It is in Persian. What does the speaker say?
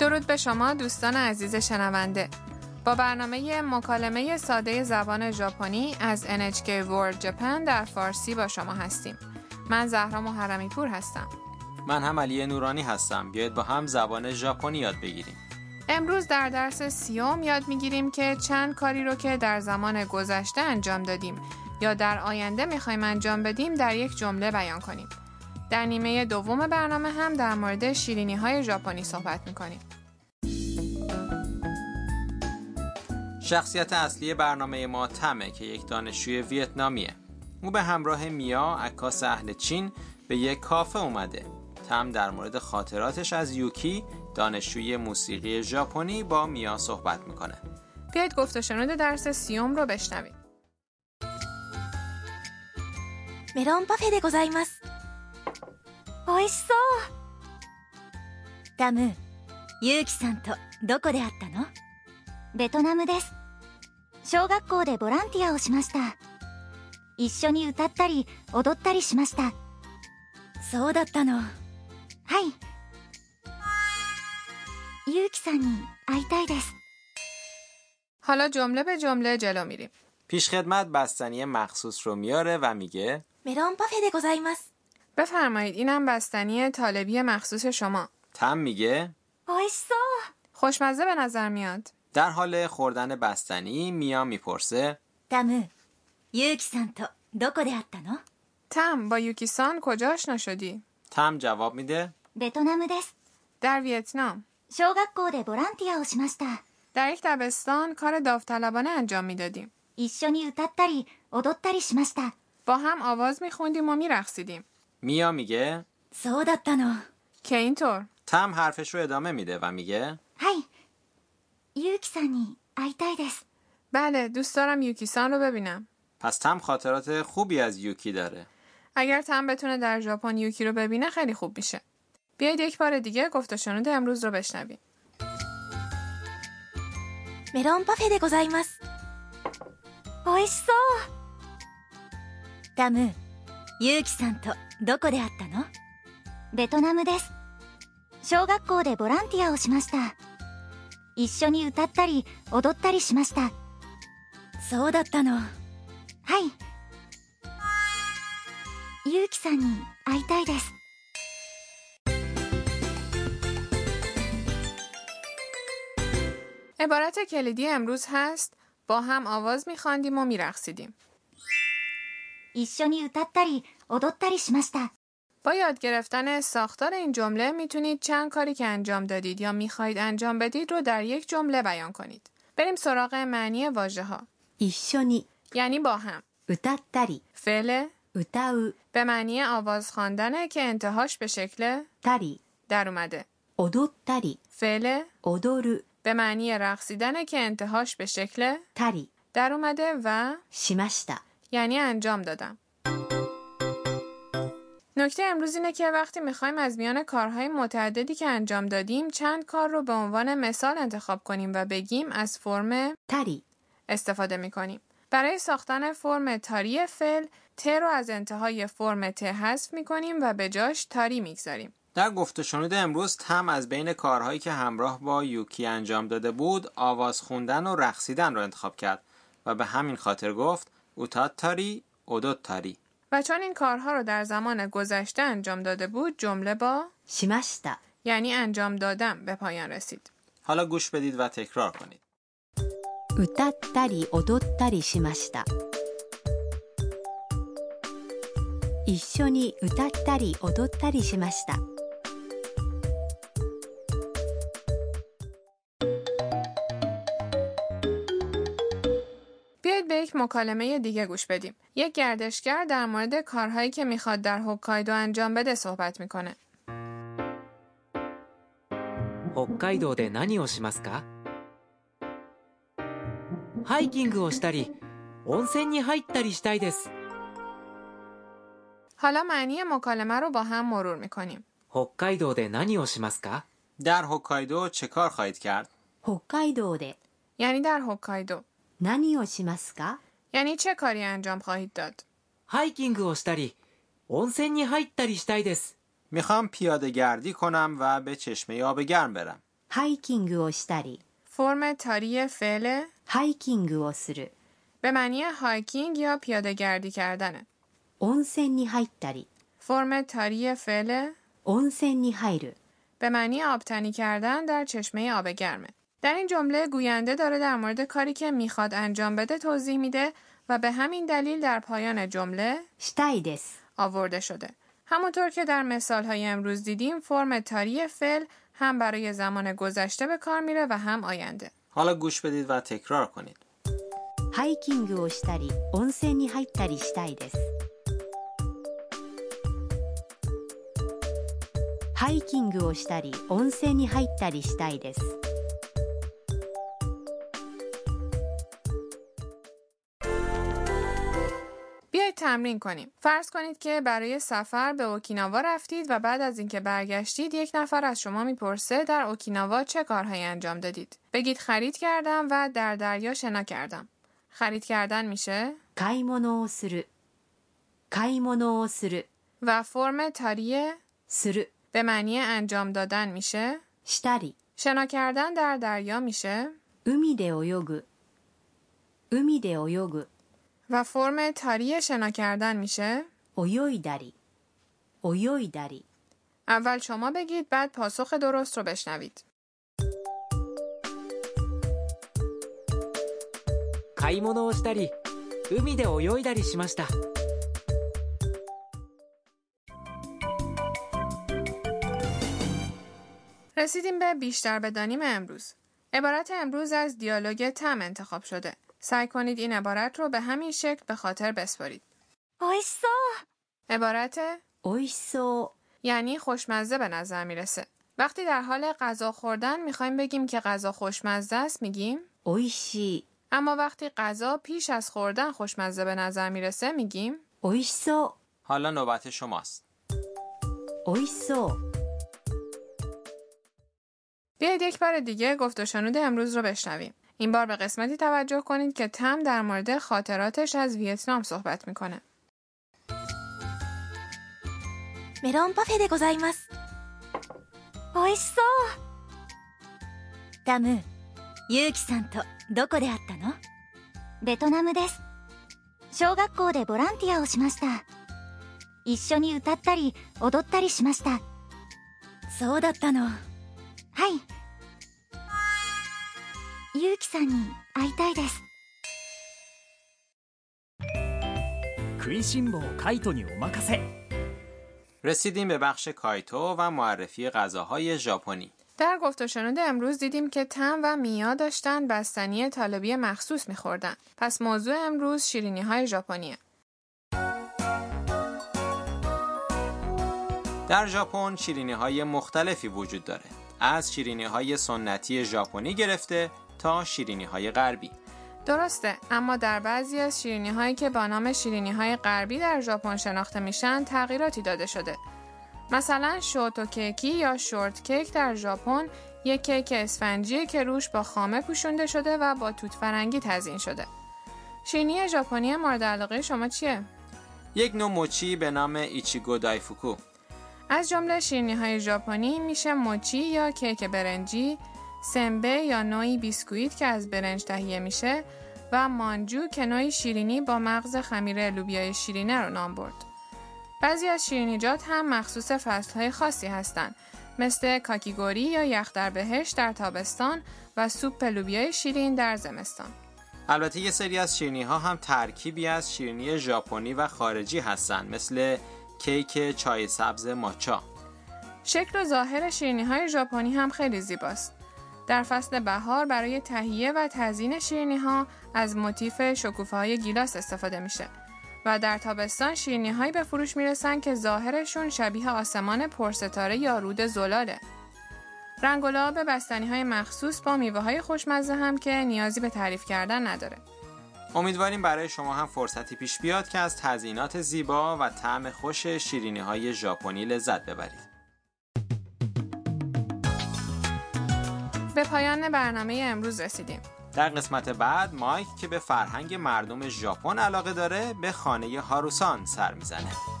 درود به شما دوستان عزیز شنونده. با برنامه مکالمه ساده زبان ژاپنی از NHK World Japan در فارسی با شما هستیم. من زهرا محمدی پور هستم. من هم علی نورانی هستم. بیایید با هم زبان ژاپنی یاد بگیریم. امروز در درس 30 یاد میگیریم که چند کاری رو که در زمان گذشته انجام دادیم یا در آینده میخوایم انجام بدیم در یک جمله بیان کنیم. در نیمه دوم برنامه هم در مورد شیرینی‌های ژاپنی صحبت می‌کنیم. شخصیت اصلی برنامه ما تمه که یک دانشجوی ویتنامیه. او به همراه میا، عکاس اهل چین، به یک کافه اومده. تم در مورد خاطراتش از یوکی، دانشجوی موسیقی ژاپنی، با میا صحبت می‌کنه. بیایید گفت و شنود درس 30 رو بشنویم. مرون پافه de gozaimasu. 美容パフェでございます。おいしそう。ダム、ユウキさんとどこで会ったの？ベトナムです。小学校でボランティアをしました。一緒に歌ったり踊ったりしました。そうだったの。はい。ユウキさんに会いたいです。 حالا جمله به جمله جلو میریم. پیشخدمت بستنی مخصوص رو میاره و میگه メロンパフェでございます. بفرمایید اینم بستنی طالبی مخصوص شما. تم میگه آیسا خوشمزه به نظر میاد. در حال خوردن بستنی میا میپرسه تم یوکی-سان تو دوکوで会ったの؟ تم با یوکی-سان کجا آشنا شدی؟ تم جواب میده بتونامです. در ویتنام. 小学校でボランティアをしました. در یک دبستان کار داوطلبانه انجام میدادیم. 一緒に歌ったり踊ったりしました. با هم آواز میخوندیم و میرقصیدیم. میا میگه سوداتانو که اینطور. تم حرفش رو ادامه میده و میگه های یوکی-سان نی آیتای دس. بله دوست دارم یوکی-سان رو ببینم. پس تم خاطرات خوبی از یوکی داره. اگر تم بتونه در ژاپن یوکی رو ببینه خیلی خوب میشه. بیایید یک بار دیگه گفت و شنود امروز رو بشنویم. مرون پافه de gozaimasu. 美味しそう。ダム یوکی-سان تو どこで会ったの？ベトナムです。小学校でボランティアをしました。一緒に歌ったり踊ったりしました。そうだったの。はい。ユウキさんに会いたいです。 عبارت کلیدی امروز هست با هم آواز می‌خواندیم و می‌رقصیدیم. 一緒に歌ったり踊ったりしました. با یاد گرفتن ساختار این جمله میتونید چند کاری که انجام دادید یا میخواید انجام بدید رو در یک جمله بیان کنید. بریم سراغ معنی واژه‌ها. 一緒に یعنی با هم. 歌ったり فعل 歌う به معنی آواز خواندن که انتهاش به شکل たり در اومده. 踊ったり فعل 踊る به معنی رقصیدن که انتهاش به شکل たり در اومده و しました یعنی انجام دادم. نکته امروز اینه که وقتی میخوایم از میان کارهای متعددی که انجام دادیم چند کار رو به عنوان مثال انتخاب کنیم و بگیم از فرم تری استفاده میکنیم. برای ساختن فرم تری فعل ت رو از انتهای فرم ت حذف میکنیم و به جاش تری میگذاریم. در گفت و شنود امروز تم از بین کارهایی که همراه با یوکی انجام داده بود آواز خوندن و رقصیدن رو انتخاب کرد و به همین خاطر گفت اوتاتاری اودوتاری. و چون این کارها رو در زمان گذشته انجام داده بود جمله با شیماشتا یعنی انجام دادم به پایان رسید. حالا گوش بدید و تکرار کنید. اوتاتاری اودوتاری شیماشتا. 一緒に歌ったり踊ったりしました。 بیایید به یک مکالمه دیگه گوش بدیم. یک گردشگر در مورد کارهایی که میخواد در هوکایدو انجام بده صحبت میکنه. 北海道で何をしますか？ハイキングをしたり、温泉に入ったりしたいです。 حالا معنی مکالمه رو با هم مرور میکنیم. هوکایدوで何をしますか؟ در هوکایدو چه کار خواهید کرد؟ هوکایدوで یعنی در هوکایدو. 何をしますか یعنی چه کاری انجام خواهید داد؟ هایکینگをしたり、温泉に入ったりしたいです. میخوام پیاده گردی کنم و به چشمه آب گرم برم. hiking をしたり、فرم تاری فعل hiking をするبه معنی هایکینگ یا پیاده گردی کردنه. 温泉に入ったり فرم تاری فعل 温泉に入る به معنی آبتنی کردن در چشمه آب گرمه. در این جمله گوینده داره در مورد کاری که میخواد انجام بده توضیح میده و به همین دلیل در پایان جمله したいですآورده شده. همونطور که در مثالهای امروز دیدیم فرم تاری فعل هم برای زمان گذشته به کار میره و هم آینده. حالا گوش بدید و تکرار کنید. هایکینگ をしたり、温泉に入ったりしたいです。ハイキングをしたり、温泉に入ったりしたいです。بیایید تمرین کنیم. فرض کنید که برای سفر به اوکیناوا رفتید و بعد از اینکه برگشتید یک نفر از شما میپرسه در اوکیناوا چه کارهایی انجام دادید. بگید خرید کردم و در دریا شنا کردم. خرید کردن میشه 買い物をする買い物をするو فرم تاریه するبه معنی انجام دادن میشه したりشنا کردن در دریا میشه 海で泳ぐ海で泳ぐو فرم تاریه شنا کردن میشه 泳いだり泳いだりاول شما بگید بعد پاسخ درست رو بشنوید. 買い物をしたり、海で泳いだりしました。رسیدیم به بیشتر بدانیم امروز. عبارت امروز از دیالوگ تم انتخاب شده. سعی کنید این عبارت رو به همین شکل به خاطر بسپارید. اویشسو عبارت اویشسو یعنی خوشمزه به نظر میرسه. وقتی در حال غذا خوردن میخوایم بگیم که غذا خوشمزه است میگیم اویشی. اما وقتی غذا پیش از خوردن خوشمزه به نظر میرسه میگیم اویشسو. حالا نوبت شماست. اویشسو. بیایید یک بار دیگه گفت و شنود امروز رو بشنویم. این بار به قسمتی توجه کنید که تم در مورد خاطراتش از ویتنام صحبت میکنه. مرون پافه でございます. اویشسو. タム、ユウキさんとどこで会ったの？ベトナムです。小学校でボランティアをしました。一緒に歌ったり踊ったりしました。そうだったの。はい。ユウキさんに会いたいです。食いしん坊カイトにお任せ。رسیدیم به بخش کایتو و معرفی غذاهای ژاپنی. در گفت و شنود امروز دیدیم که تم و میا داشتن بستنی طالبی مخصوص می‌خوردن. پس موضوع امروز شیرینی‌های ژاپنیه. در ژاپن شیرینی‌های مختلفی وجود داره. از شیرینی‌های سنتی ژاپنی گرفته تا شیرینی‌های غربی. درسته، اما در بعضی از شیرینی‌هایی که با نام شیرینی‌های غربی در ژاپن شناخته میشن تغییراتی داده شده. مثلا شوتو کیکی یا شورت کیک در ژاپن یک کیک اسفنجیه که روش با خامه پوشونده شده و با توت فرنگی تزیین شده. شیرینی ژاپنی مورد علاقه شما چیه؟ یک نوع موچی به نام ایچیگو دایفوکو. از جمله شیرینی‌های ژاپنی میشه موچی یا کیک برنجی، سنبه یا نوعی بیسکویت که از برنج تهیه میشه و مانجو که نوعی شیرینی با مغز خمیر لوبیا شیرینه رو نام برد. بعضی از شیرینیجات هم مخصوص فصل‌های خاصی هستند، مثل کاکیگوری یا یخ در بهشت در تابستان و سوپ لوبیا شیرین در زمستان. البته یه سری از شیرینی‌ها هم ترکیبی از شیرینی ژاپنی و خارجی هستند، مثل کیک چای سبز ماچا. شکل و ظاهر شیرینی‌های ژاپنی هم خیلی زیباست. در فصل بهار برای تهیه و تزیین شیرینی‌ها از موتیف شکوفه‌های گیلاس استفاده میشه. و در تابستان شیرینی‌هایی به فروش میرسن که ظاهرشون شبیه آسمان پرستاره یا رود زلاله. رنگ و لعاب بستنی‌های مخصوص با میوه‌های خوشمزه هم که نیازی به تعریف کردن نداره. امیدواریم برای شما هم فرصتی پیش بیاد که از تزیینات زیبا و طعم خوش شیرینی‌های ژاپنی لذت ببرید. به پایان برنامه امروز رسیدیم. در قسمت بعد مایک که به فرهنگ مردم ژاپن علاقه داره به خانه هاروسان سر میزنه.